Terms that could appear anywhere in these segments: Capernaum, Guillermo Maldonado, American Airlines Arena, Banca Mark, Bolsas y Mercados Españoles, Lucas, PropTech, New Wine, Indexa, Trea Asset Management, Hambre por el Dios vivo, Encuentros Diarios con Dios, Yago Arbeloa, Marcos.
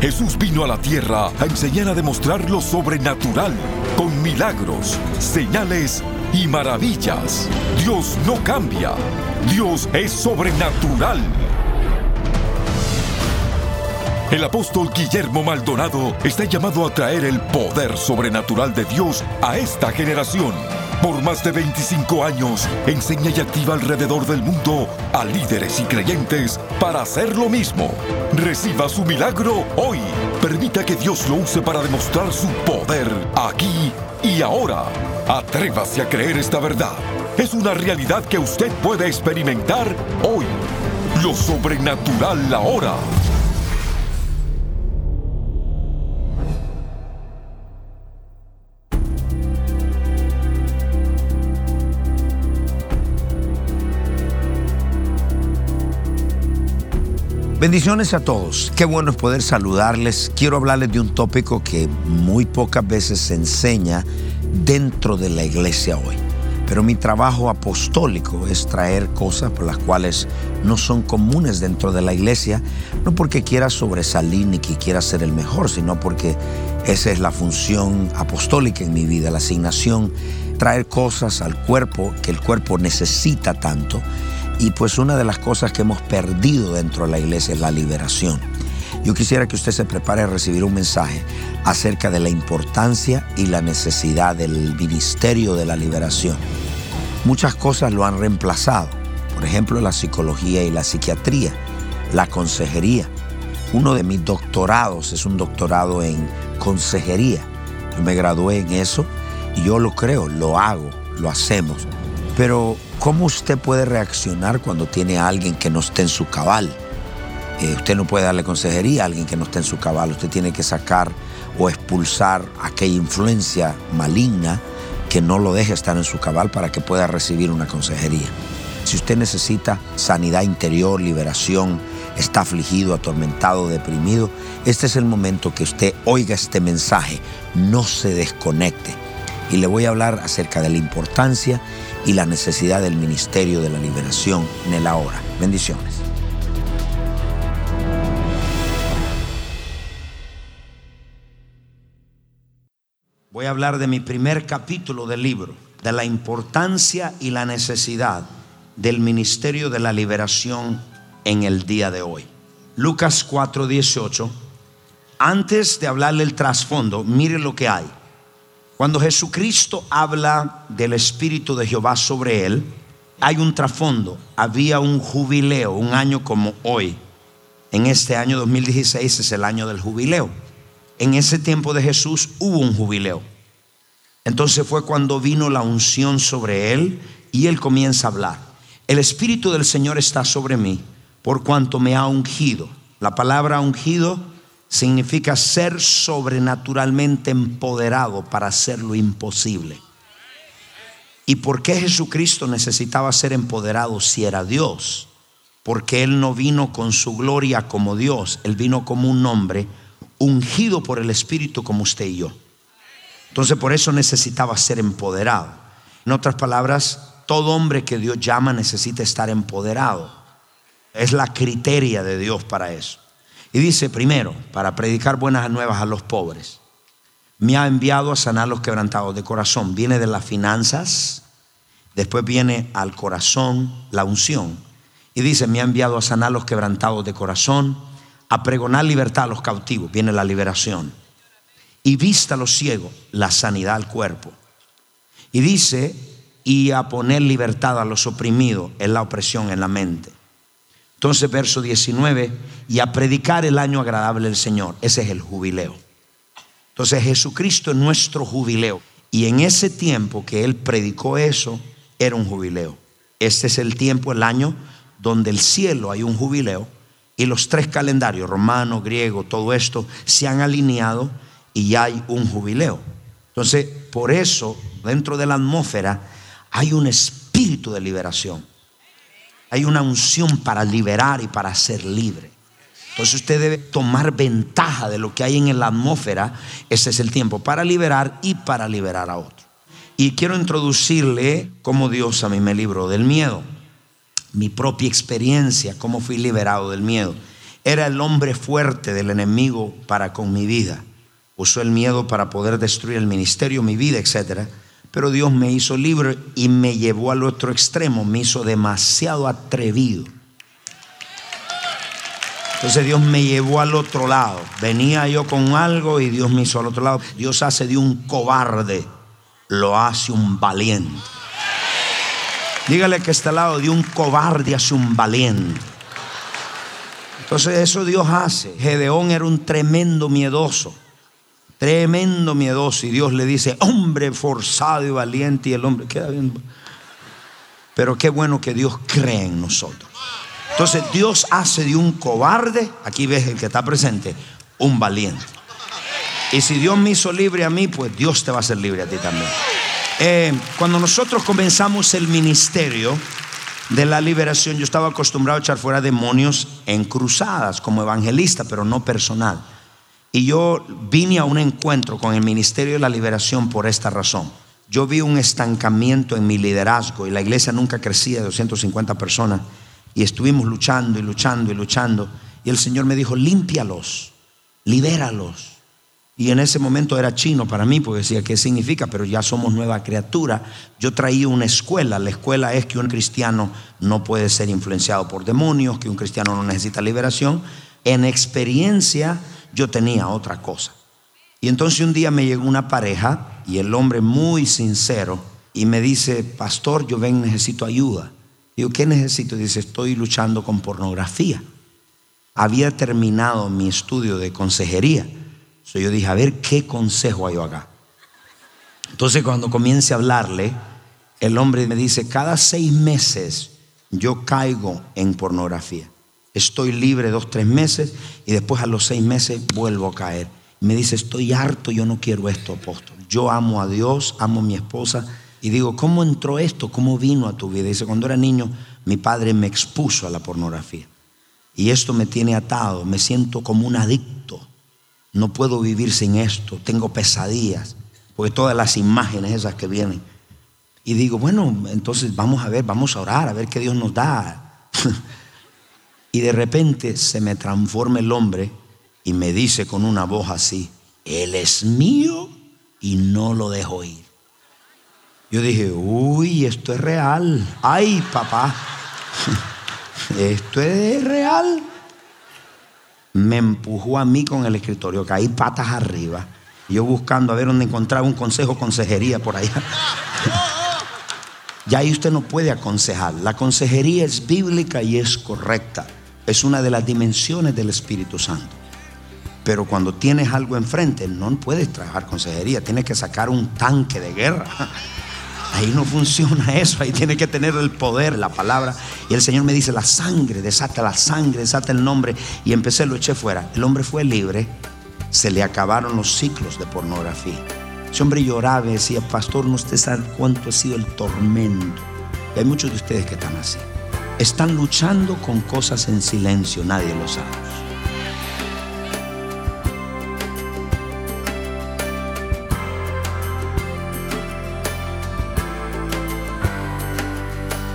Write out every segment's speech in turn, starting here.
Jesús vino a la tierra a enseñar a demostrar lo sobrenatural, con milagros, señales y maravillas. Dios no cambia. Dios es sobrenatural. El apóstol Guillermo Maldonado está llamado a traer el poder sobrenatural de Dios a esta generación. Por más de 25 años, enseña y activa alrededor del mundo a líderes y creyentes para hacer lo mismo. Reciba su milagro hoy. Permita que Dios lo use para demostrar su poder aquí y ahora. Atrévase a creer esta verdad. Es una realidad que usted puede experimentar hoy. Lo sobrenatural ahora. Bendiciones a todos. Qué bueno es poder saludarles. Quiero hablarles de un tópico que muy pocas veces se enseña dentro de la iglesia hoy. Pero mi trabajo apostólico es traer cosas por las cuales no son comunes dentro de la iglesia, no porque quiera sobresalir ni que quiera ser el mejor, sino porque esa es la función apostólica en mi vida, la asignación, traer cosas al cuerpo que el cuerpo necesita tanto. Y pues una de las cosas que hemos perdido dentro de la iglesia es la liberación. Yo quisiera que usted se prepare a recibir un mensaje acerca de la importancia y la necesidad del ministerio de la liberación. Muchas cosas lo han reemplazado. Por ejemplo, la psicología y la psiquiatría, la consejería. Uno de mis doctorados es un doctorado en consejería. Yo me gradué en eso y yo lo creo, lo hago, lo hacemos. Pero, ¿cómo usted puede reaccionar cuando tiene a alguien que no esté en su cabal? Usted no puede darle consejería a alguien que no esté en su cabal. Usted tiene que sacar o expulsar aquella influencia maligna que no lo deje estar en su cabal para que pueda recibir una consejería. Si usted necesita sanidad interior, liberación, está afligido, atormentado, deprimido, este es el momento que usted oiga este mensaje. No se desconecte. Y le voy a hablar acerca de la importancia y la necesidad del ministerio de la liberación en el ahora. Bendiciones. Voy a hablar de mi primer capítulo del libro, de la importancia y la necesidad del ministerio de la liberación en el día de hoy. Lucas 4:18. Antes de hablarle el trasfondo, mire lo que hay. Cuando Jesucristo habla del Espíritu de Jehová sobre él, hay un trasfondo. Había un jubileo, un año como hoy. En este año 2016 es el año del jubileo. En ese tiempo de Jesús hubo un jubileo. Entonces fue cuando vino la unción sobre él y él comienza a hablar. El Espíritu del Señor está sobre mí, por cuanto me ha ungido. La palabra ungido significa ser sobrenaturalmente empoderado para hacer lo imposible. ¿Y por qué Jesucristo necesitaba ser empoderado si era Dios? Porque Él no vino con su gloria como Dios. Él vino como un hombre ungido por el Espíritu como usted y yo. Entonces por eso necesitaba ser empoderado. En otras palabras, todo hombre que Dios llama necesita estar empoderado. Es la criteria de Dios para eso. Y dice primero, para predicar buenas nuevas a los pobres. Me ha enviado a sanar los quebrantados de corazón. Viene de las finanzas, después viene al corazón la unción. Y dice, me ha enviado a sanar los quebrantados de corazón, a pregonar libertad a los cautivos. Viene la liberación. Y vista a los ciegos, la sanidad al cuerpo. Y dice, y a poner libertad a los oprimidos, es la opresión en la mente. Entonces, verso 19, y a predicar el año agradable del Señor. Ese es el jubileo. Entonces, Jesucristo es nuestro jubileo. Y en ese tiempo que Él predicó eso, era un jubileo. Este es el tiempo, el año, donde el cielo hay un jubileo. Y los tres calendarios, romano, griego, todo esto, se han alineado y hay un jubileo. Entonces, por eso, dentro de la atmósfera, hay un espíritu de liberación. Hay una unción para liberar y para ser libre. Entonces usted debe tomar ventaja de lo que hay en la atmósfera. Ese es el tiempo para liberar y para liberar a otro. Y quiero introducirle cómo Dios a mí me libró del miedo. Mi propia experiencia, cómo fui liberado del miedo. Era el hombre fuerte del enemigo para con mi vida. Usó el miedo para poder destruir el ministerio, mi vida, etc. Pero Dios me hizo libre y me llevó al otro extremo. Me hizo demasiado atrevido. Entonces Dios me llevó al otro lado. Venía yo con algo y Dios me hizo al otro lado. Dios hace de un cobarde, lo hace un valiente. Dígale que está al lado de un cobarde, hace un valiente. Entonces eso Dios hace. Gedeón era un tremendo miedoso. Tremendo miedoso. Y Dios le dice, hombre forzado y valiente. Y el hombre queda bien. Pero qué bueno que Dios cree en nosotros. Entonces Dios hace de un cobarde, aquí ves el que está presente, un valiente. Y si Dios me hizo libre a mí, pues Dios te va a hacer libre a ti también. Cuando nosotros comenzamos el ministerio de la liberación, yo estaba acostumbrado a echar fuera demonios en cruzadas como evangelista, pero no personal. Y yo vine a un encuentro con el ministerio de la liberación por esta razón. Yo vi un estancamiento en mi liderazgo y la iglesia nunca crecía de 250 personas. Y estuvimos luchando y luchando y luchando. Y el Señor me dijo, límpialos, libéralos. Y en ese momento era chino para mí, porque decía, ¿qué significa? Pero ya somos nueva criatura. Yo traía una escuela. La escuela es que un cristiano no puede ser influenciado por demonios, que un cristiano no necesita liberación. En experiencia yo tenía otra cosa. Y entonces un día me llegó una pareja, y el hombre muy sincero, y me dice, pastor, yo ven, necesito ayuda. Digo, ¿qué necesito? Dice, estoy luchando con pornografía. Había terminado mi estudio de consejería. Entonces yo dije, a ver, ¿qué consejo hay acá? Entonces cuando comience a hablarle, el hombre me dice, cada 6 meses yo caigo en pornografía. Estoy libre 2, 3 meses y después a los 6 meses vuelvo a caer. Me dice, estoy harto, yo no quiero esto, apóstol. Yo amo a Dios, amo a mi esposa. Y digo, ¿cómo entró esto? ¿Cómo vino a tu vida? Dice, cuando era niño, mi padre me expuso a la pornografía. Y esto me tiene atado, me siento como un adicto. No puedo vivir sin esto, tengo pesadillas. Porque todas las imágenes esas que vienen. Y digo, bueno, entonces vamos a ver, vamos a orar, a ver qué Dios nos da. Y de repente se me transforma el hombre y me dice con una voz así, Él es mío y no lo dejo ir. Yo dije, uy, esto es real. Ay, papá, esto es real. Me empujó a mí con el escritorio, caí patas arriba. Yo buscando a ver dónde encontraba un consejo, consejería por allá. Ya ahí usted no puede aconsejar. La consejería es bíblica y es correcta. Es una de las dimensiones del Espíritu Santo. Pero cuando tienes algo enfrente, no puedes trabajar consejería. Tienes que sacar un tanque de guerra. Ahí no funciona eso, ahí tiene que tener el poder, la palabra. Y el Señor me dice, la sangre, desata el nombre. Y empecé, lo eché fuera. El hombre fue libre, se le acabaron los ciclos de pornografía. Ese hombre lloraba y decía, pastor, no usted sabe cuánto ha sido el tormento. Y hay muchos de ustedes que están así. Están luchando con cosas en silencio, nadie lo sabe.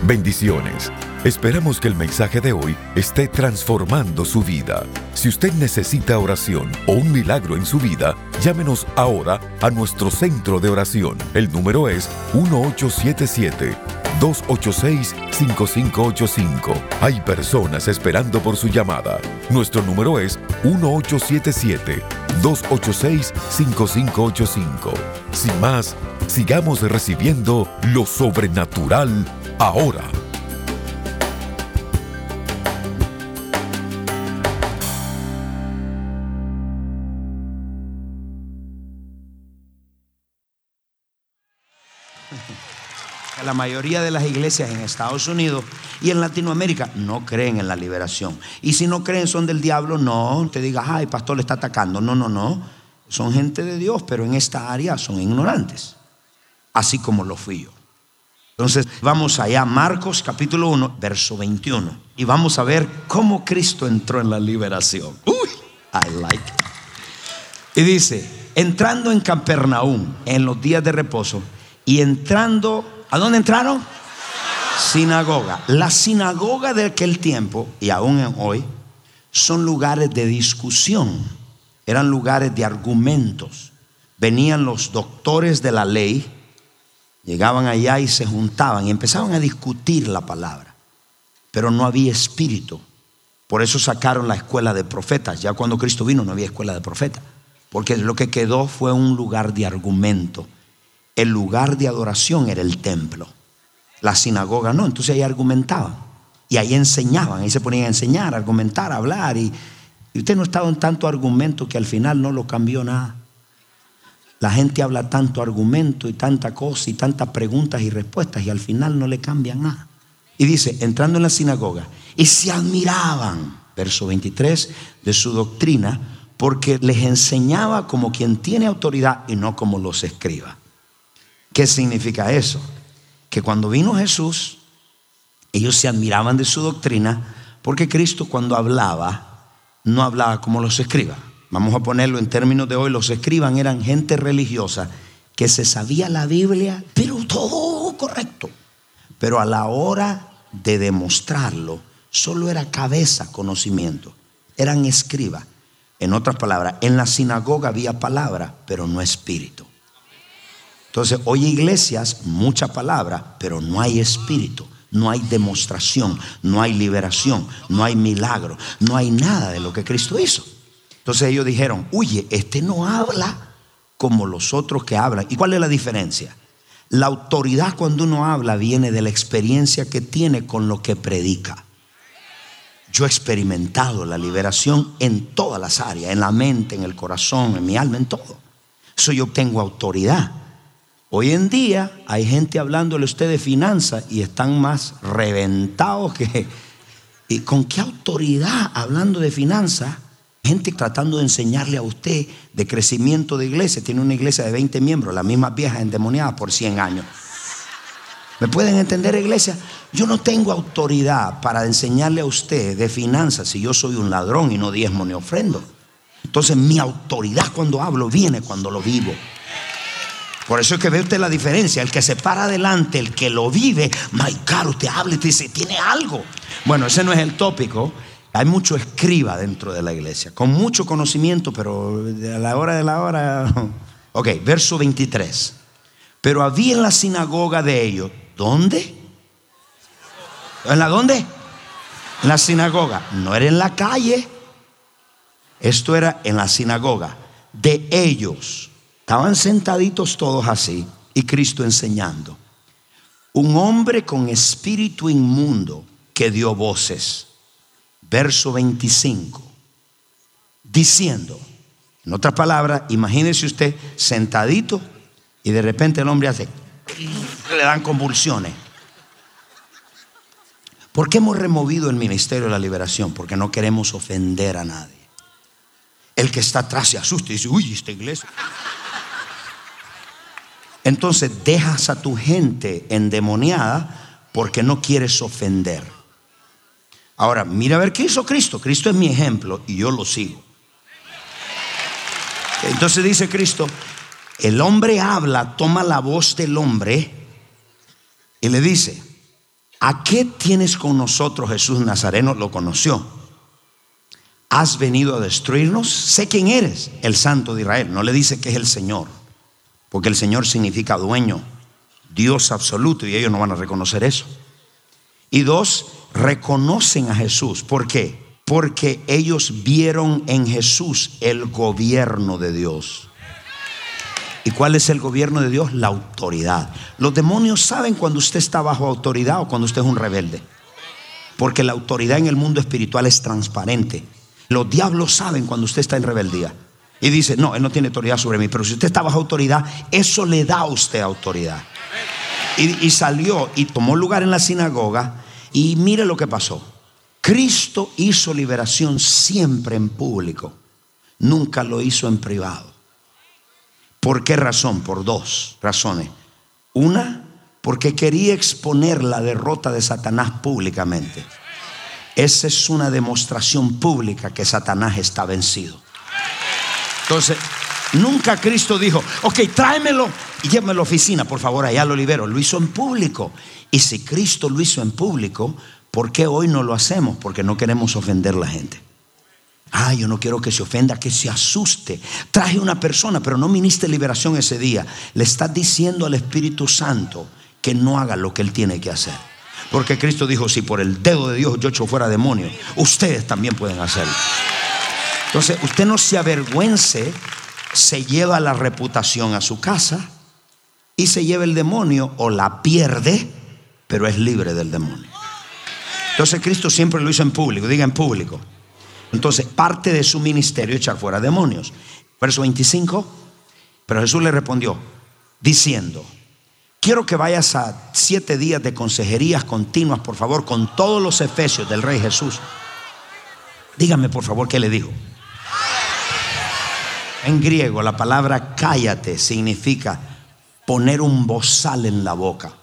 Bendiciones. Esperamos que el mensaje de hoy esté transformando su vida. Si usted necesita oración o un milagro en su vida, llámenos ahora a nuestro centro de oración. El número es 1877-286-5585. Hay personas esperando por su llamada. Nuestro número es 1877-286-5585. Sin más, sigamos recibiendo lo sobrenatural ahora. La mayoría de las iglesias en Estados Unidos y en Latinoamérica no creen en la liberación. Y si no creen, son del diablo. No te digas, ay, pastor, le está atacando. No. Son gente de Dios, pero en esta área son ignorantes. Así como lo fui yo. Entonces vamos allá, Marcos capítulo 1, verso 21. Y vamos a ver cómo Cristo entró en la liberación. Uy, I like it. Y dice, entrando en Capernaum en los días de reposo y entrando, ¿a dónde entraron? Sinagoga. La sinagoga de aquel tiempo, y aún hoy, son lugares de discusión, eran lugares de argumentos. Venían los doctores de la ley, llegaban allá y se juntaban y empezaban a discutir la palabra, pero no había espíritu. Por eso sacaron la escuela de profetas. Ya cuando Cristo vino no había escuela de profetas, porque lo que quedó fue un lugar de argumento. El lugar de adoración era el templo, la sinagoga no. Entonces ahí argumentaban y ahí enseñaban, ahí se ponían a enseñar, a argumentar, a hablar, y usted no estaba en tanto argumento que al final no lo cambió nada. La gente habla tanto argumento y tanta cosa y tantas preguntas y respuestas y al final no le cambian nada. Y dice, entrando en la sinagoga, y se admiraban, verso 23, de su doctrina, porque les enseñaba como quien tiene autoridad y no como los escribas. ¿Qué significa eso? Que cuando vino Jesús, ellos se admiraban de su doctrina, porque Cristo cuando hablaba, no hablaba como los escribas. Vamos a ponerlo en términos de hoy, los escribas eran gente religiosa que se sabía la Biblia, pero todo correcto. Pero a la hora de demostrarlo, solo era cabeza conocimiento, eran escribas. En otras palabras, en la sinagoga había palabra, pero no espíritu. Entonces, hoy iglesias, mucha palabra, pero no hay espíritu. No hay demostración, no hay liberación, no hay milagro, no hay nada de lo que Cristo hizo. Entonces ellos dijeron, oye, este no habla como los otros que hablan. ¿Y cuál es la diferencia? La autoridad cuando uno habla viene de la experiencia que tiene con lo que predica. Yo he experimentado la liberación en todas las áreas, en la mente, en el corazón, en mi alma, en todo. Eso yo tengo autoridad. Hoy en día hay gente hablándole a usted de finanzas y están más reventados que... ¿Y con qué autoridad hablando de finanzas? Gente tratando de enseñarle a usted de crecimiento de iglesia. Tiene una iglesia de 20 miembros, las mismas viejas endemoniadas por 100 años. ¿Me pueden entender, iglesia? Yo no tengo autoridad para enseñarle a usted de finanzas si yo soy un ladrón y no diezmo ni ofrendo. Entonces mi autoridad cuando hablo viene cuando lo vivo. Por eso es que ve usted la diferencia. El que se para adelante, el que lo vive, my God, usted habla y te dice, tiene algo. Bueno, ese no es el tópico. Hay mucho escriba dentro de la iglesia, con mucho conocimiento, pero a la hora de la hora. Ok, verso 23. Pero había en la sinagoga de ellos, ¿dónde? ¿En la dónde? En la sinagoga. No era en la calle. Esto era en la sinagoga de ellos. Estaban sentaditos todos así y Cristo enseñando. Un hombre con espíritu inmundo que dio voces. Verso 25, diciendo, en otras palabras, imagínese usted sentadito y de repente el hombre hace, le dan convulsiones. ¿Por qué hemos removido el ministerio de la liberación? Porque no queremos ofender a nadie. El que está atrás se asusta y dice, uy, esta iglesia. Entonces dejas a tu gente endemoniada porque no quieres ofender. Ahora, mira a ver qué hizo Cristo. Cristo es mi ejemplo y yo lo sigo. Entonces dice Cristo, el hombre habla, toma la voz del hombre y le dice, ¿a qué tienes con nosotros, Jesús Nazareno? Lo conoció. ¿Has venido a destruirnos? Sé quién eres, el Santo de Israel. No le dice que es el Señor, porque el Señor significa dueño, Dios absoluto, y ellos no van a reconocer eso. Y dos, reconocen a Jesús. ¿Por qué? Porque ellos vieron en Jesús el gobierno de Dios. ¿Y cuál es el gobierno de Dios? La autoridad. Los demonios saben cuando usted está bajo autoridad o cuando usted es un rebelde, porque la autoridad en el mundo espiritual es transparente. Los diablos saben cuando usted está en rebeldía y dice, no, él no tiene autoridad sobre mí. Pero si usted está bajo autoridad, eso le da a usted autoridad. Y salió y tomó lugar en la sinagoga. Y mire lo que pasó. Cristo hizo liberación siempre en público. Nunca lo hizo en privado. ¿Por qué razón? Por dos razones. Una, porque quería exponer la derrota de Satanás públicamente. Esa es una demostración pública que Satanás está vencido. Entonces, nunca Cristo dijo, ok, tráemelo y llévame a la oficina, por favor, allá lo libero. Lo hizo en público. Y si Cristo lo hizo en público, ¿por qué hoy no lo hacemos? Porque no queremos ofender a la gente. Ah, yo no quiero que se ofenda, que se asuste. Traje una persona, pero no ministre liberación ese día. Le estás diciendo al Espíritu Santo que no haga lo que Él tiene que hacer. Porque Cristo dijo, si por el dedo de Dios yo echo fuera demonios, ustedes también pueden hacerlo. Entonces, usted no se avergüence, se lleva la reputación a su casa y se lleva el demonio, o la pierde, pero es libre del demonio. Entonces, Cristo siempre lo hizo en público, diga en público. Entonces, parte de su ministerio echar fuera demonios. Verso 25, pero Jesús le respondió diciendo, quiero que vayas a 7 días de consejerías continuas, por favor, con todos los efesios del Rey Jesús. Dígame, por favor, ¿qué le dijo? En griego, la palabra cállate significa poner un bozal en la boca.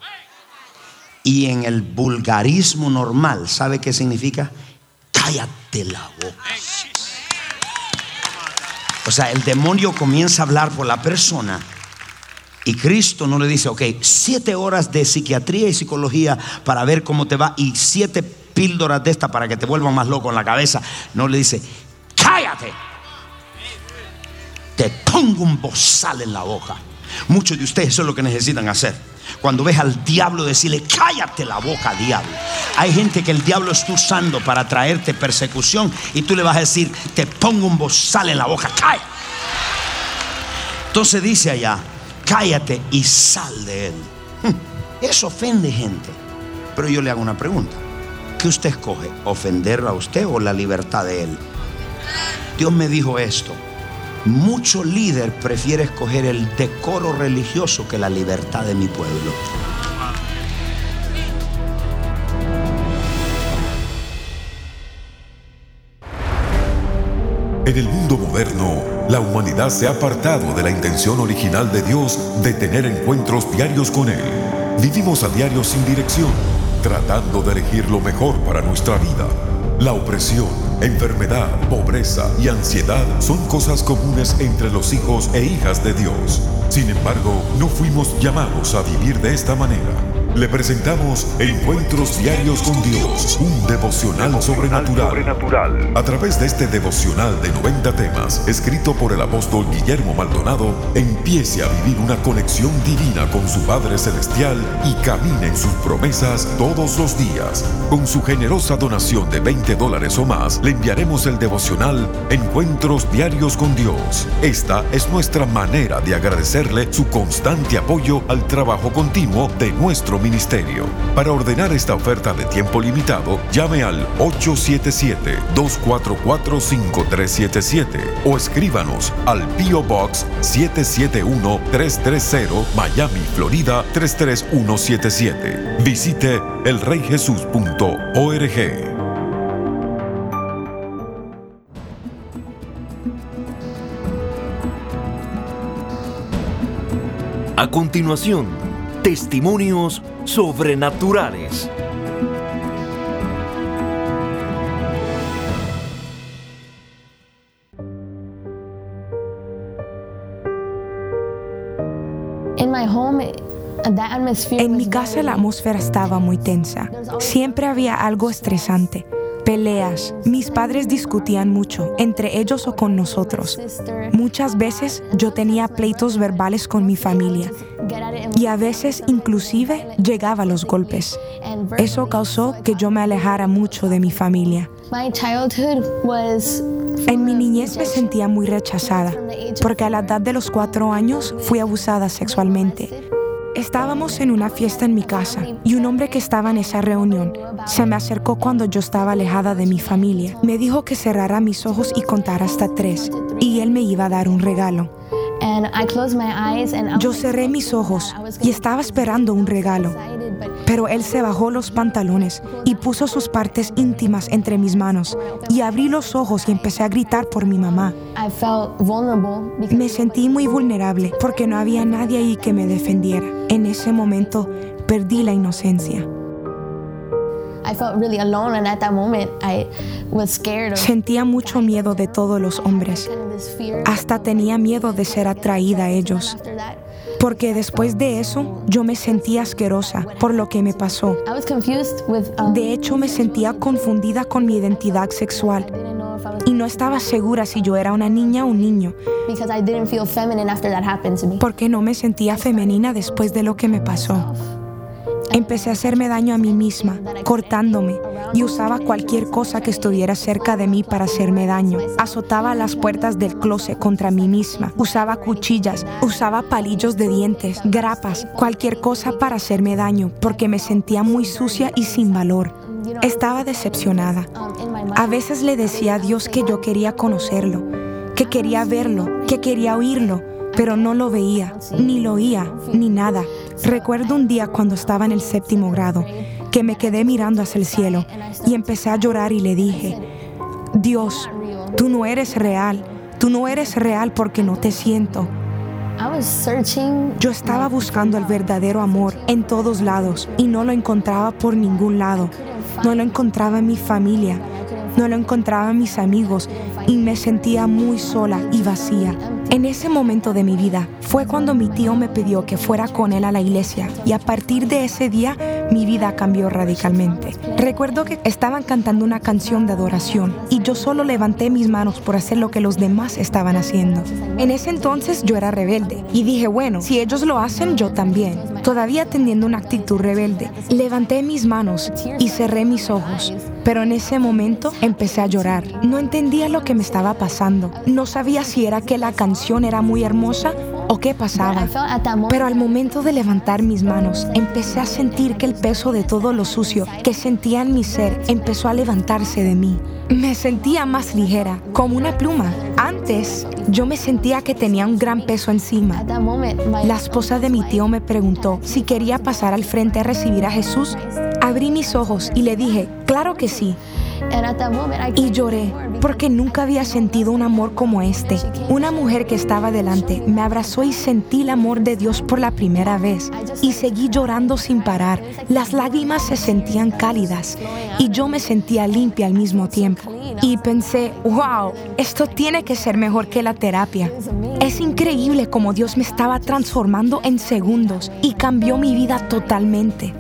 Y en el vulgarismo normal, ¿sabe qué significa? Cállate la boca. O sea, el demonio comienza a hablar por la persona. Y Cristo no le dice, ok, 7 horas de psiquiatría y psicología para ver cómo te va, y 7 píldoras de esta para que te vuelvan más loco en la cabeza. No le dice, cállate, te pongo un bozal en la boca. Muchos de ustedes eso es lo que necesitan hacer. Cuando ves al diablo, decirle, cállate la boca, diablo. Hay gente que el diablo está usando para traerte persecución, y tú le vas a decir, te pongo un bozal en la boca, cállate. Entonces dice allá, cállate y sal de él. Eso ofende gente. Pero yo le hago una pregunta: ¿qué usted escoge? ¿Ofenderla a usted o la libertad de él? Dios me dijo esto: mucho líder prefiere escoger el decoro religioso que la libertad de mi pueblo. En el mundo moderno, la humanidad se ha apartado de la intención original de Dios de tener encuentros diarios con Él. Vivimos a diario sin dirección, tratando de elegir lo mejor para nuestra vida. La opresión, enfermedad, pobreza y ansiedad son cosas comunes entre los hijos e hijas de Dios. Sin embargo, no fuimos llamados a vivir de esta manera. Le presentamos Encuentros Diarios con Dios, un devocional sobrenatural. A través de este devocional de 90 temas, escrito por el apóstol Guillermo Maldonado, empiece a vivir una conexión divina con su Padre Celestial y camine en sus promesas todos los días. Con su generosa donación de $20 o más, le enviaremos el devocional Encuentros Diarios con Dios. Esta es nuestra manera de agradecerle su constante apoyo al trabajo continuo de nuestro ministerio. Para ordenar esta oferta de tiempo limitado, llame al 877-244-5377 o escríbanos al P.O. Box 771-330, Miami, Florida 33177. Visite elreyjesus.org. A continuación, testimonios sobrenaturales. En mi casa la atmósfera estaba muy tensa. Siempre había algo estresante. Peleas. Mis padres discutían mucho, entre ellos o con nosotros. Muchas veces yo tenía pleitos verbales con mi familia. Y a veces, inclusive, llegaba a los golpes. Eso causó que yo me alejara mucho de mi familia. En mi niñez me sentía muy rechazada, porque a la edad de los 4 años fui abusada sexualmente. Estábamos en una fiesta en mi casa, y un hombre que estaba en esa reunión se me acercó cuando yo estaba alejada de mi familia. Me dijo que cerrara mis ojos y contara hasta 3, y él me iba a dar un regalo. Yo cerré mis ojos y estaba esperando un regalo, pero él se bajó los pantalones y puso sus partes íntimas entre mis manos, y abrí los ojos y empecé a gritar por mi mamá. Me sentí muy vulnerable porque no había nadie ahí que me defendiera. En ese momento perdí la inocencia. Sentía mucho miedo de todos los hombres. Hasta tenía miedo de ser atraída a ellos. Porque después de eso, yo me sentía asquerosa por lo que me pasó. De hecho, me sentía confundida con mi identidad sexual. Y no estaba segura si yo era una niña o un niño. Porque no me sentía femenina después de lo que me pasó. Empecé a hacerme daño a mí misma, cortándome, y usaba cualquier cosa que estuviera cerca de mí para hacerme daño. Azotaba las puertas del closet contra mí misma, usaba cuchillas, usaba palillos de dientes, grapas, cualquier cosa para hacerme daño, porque me sentía muy sucia y sin valor. Estaba decepcionada. A veces le decía a Dios que yo quería conocerlo, que quería verlo, que quería oírlo, pero no lo veía, ni lo oía, ni nada. Recuerdo un día cuando estaba en el 7º grado, que me quedé mirando hacia el cielo y empecé a llorar y le dije, Dios, tú no eres real porque no te siento. Yo estaba buscando el verdadero amor en todos lados y no lo encontraba por ningún lado. No lo encontraba en mi familia, no lo encontraba en mis amigos y me sentía muy sola y vacía. En ese momento de mi vida fue cuando mi tío me pidió que fuera con él a la iglesia y a partir de ese día mi vida cambió radicalmente. Recuerdo que estaban cantando una canción de adoración y yo solo levanté mis manos por hacer lo que los demás estaban haciendo. En ese entonces yo era rebelde y dije, bueno, si ellos lo hacen, yo también. Todavía teniendo una actitud rebelde, levanté mis manos y cerré mis ojos. Pero en ese momento empecé a llorar. No entendía lo que me estaba pasando. No sabía si era que la canción era muy hermosa o qué pasaba. Pero al momento de levantar mis manos, empecé a sentir que el peso de todo lo sucio que sentía en mi ser empezó a levantarse de mí. Me sentía más ligera, como una pluma. Antes, yo me sentía que tenía un gran peso encima. La esposa de mi tío me preguntó si quería pasar al frente a recibir a Jesús. Abrí mis ojos y le dije, claro que sí. Y lloré porque nunca había sentido un amor como este. Una mujer que estaba delante me abrazó y sentí el amor de Dios por la primera vez. Y seguí llorando sin parar. Las lágrimas se sentían cálidas y yo me sentía limpia al mismo tiempo. Y pensé, wow, esto tiene que ser mejor que la terapia. Es increíble cómo Dios me estaba transformando en segundos y cambió mi vida totalmente.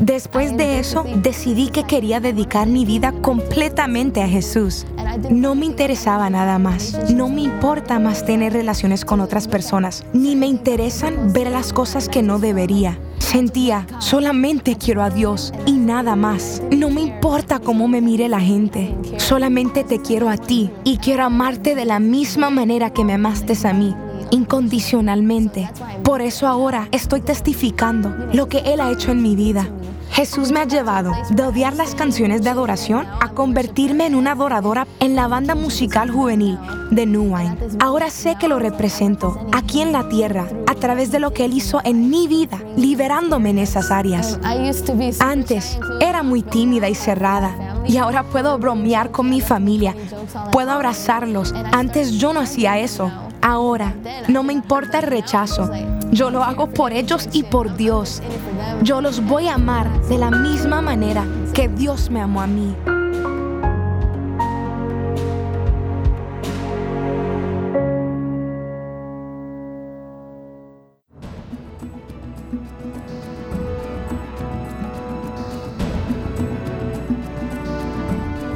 Después de eso, decidí que quería dedicar mi vida completamente a Jesús. No me interesaba nada más. No me importa más tener relaciones con otras personas, ni me interesan ver las cosas que no debería. Sentía, solamente quiero a Dios y nada más. No me importa cómo me mire la gente. Solamente te quiero a ti y quiero amarte de la misma manera que me amaste a mí. Incondicionalmente. Por eso ahora estoy testificando lo que Él ha hecho en mi vida. Jesús me ha llevado de odiar las canciones de adoración a convertirme en una adoradora en la banda musical juvenil de New Wine. Ahora sé que lo represento aquí en la tierra a través de lo que Él hizo en mi vida, liberándome en esas áreas. Antes era muy tímida y cerrada. Y ahora puedo bromear con mi familia, puedo abrazarlos. Antes yo no hacía eso. Ahora, no me importa el rechazo. Yo lo hago por ellos y por Dios. Yo los voy a amar de la misma manera que Dios me amó a mí.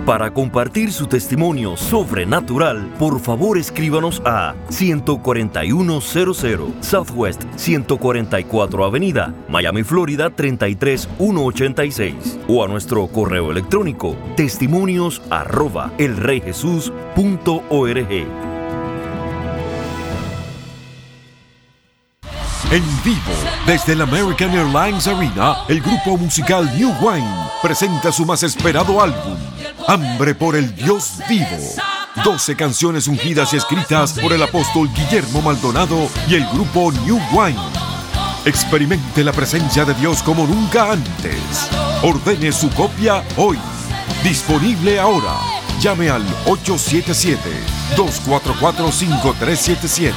Para compartir su testimonio sobrenatural, por favor escríbanos a 14100 Southwest 144 Avenida, Miami, Florida 33186 o a nuestro correo electrónico testimonios@elreyjesus.org. En vivo, desde el American Airlines Arena, el grupo musical New Wine presenta su más esperado álbum, Hambre por el Dios vivo. 12 canciones ungidas y escritas por el apóstol Guillermo Maldonado y el grupo New Wine. Experimente la presencia de Dios como nunca antes. Ordene su copia hoy. Disponible ahora. Llame al 877-244-5377.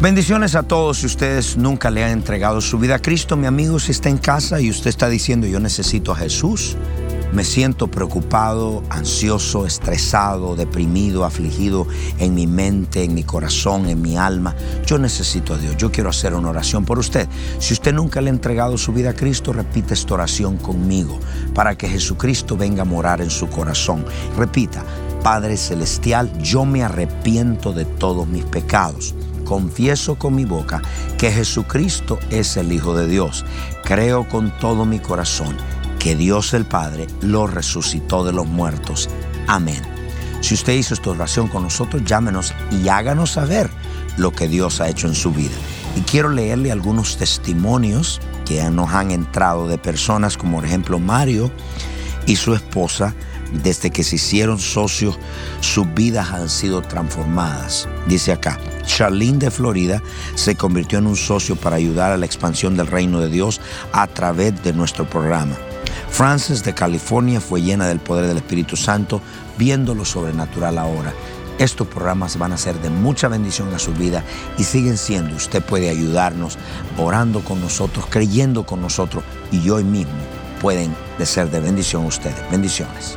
Bendiciones a todos. Si ustedes nunca le han entregado su vida a Cristo, mi amigo, si está en casa y usted está diciendo, yo necesito a Jesús, Me siento preocupado, ansioso, estresado, deprimido, afligido en mi mente, en mi corazón, en mi alma. Yo necesito a Dios. Yo quiero hacer una oración por usted. Si usted nunca le ha entregado su vida a Cristo, repita esta oración conmigo para que Jesucristo venga a morar en su corazón. Repita: Padre Celestial, yo me arrepiento de todos mis pecados. Confieso con mi boca que Jesucristo es el Hijo de Dios. Creo con todo mi corazón que Dios el Padre lo resucitó de los muertos. Amén. Si usted hizo esta oración con nosotros, llámenos y háganos saber lo que Dios ha hecho en su vida. Y quiero leerle algunos testimonios que nos han entrado de personas como, por ejemplo, Mario y su esposa. Desde que se hicieron socios, sus vidas han sido transformadas. Dice acá: Charlene de Florida se convirtió en un socio para ayudar a la expansión del reino de Dios a través de nuestro programa. Frances de California fue llena del poder del Espíritu Santo, viendo lo sobrenatural ahora. Estos programas van a ser de mucha bendición a su vida y siguen siendo. Usted puede ayudarnos orando con nosotros, creyendo con nosotros, y hoy mismo pueden ser de bendición a ustedes. Bendiciones.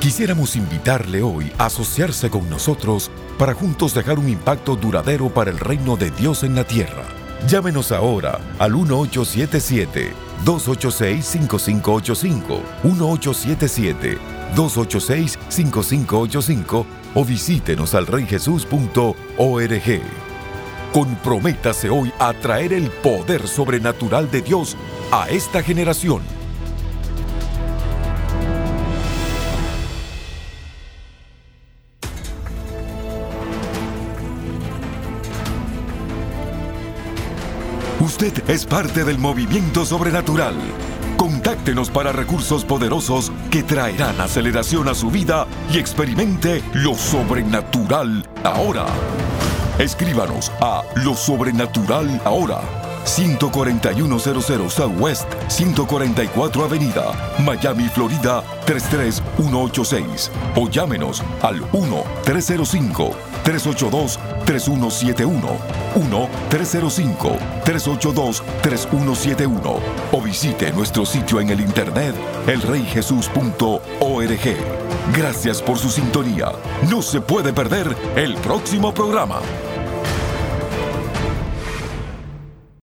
Quisiéramos invitarle hoy a asociarse con nosotros para juntos dejar un impacto duradero para el reino de Dios en la tierra. Llámenos ahora al 1877-286-5585, 1877-286-5585 o visítenos al reyjesus.org. Comprométase hoy a traer el poder sobrenatural de Dios a esta generación. Usted es parte del movimiento sobrenatural. Contáctenos para recursos poderosos que traerán aceleración a su vida y experimente lo sobrenatural ahora. Escríbanos a Lo Sobrenatural Ahora, 14100 Southwest, 144 Avenida, Miami, Florida, 33186. O llámenos al 1-305-382-3171, 1-305-382-3171. O visite nuestro sitio en el internet, elreyjesus.org. Gracias por su sintonía. No se puede perder el próximo programa.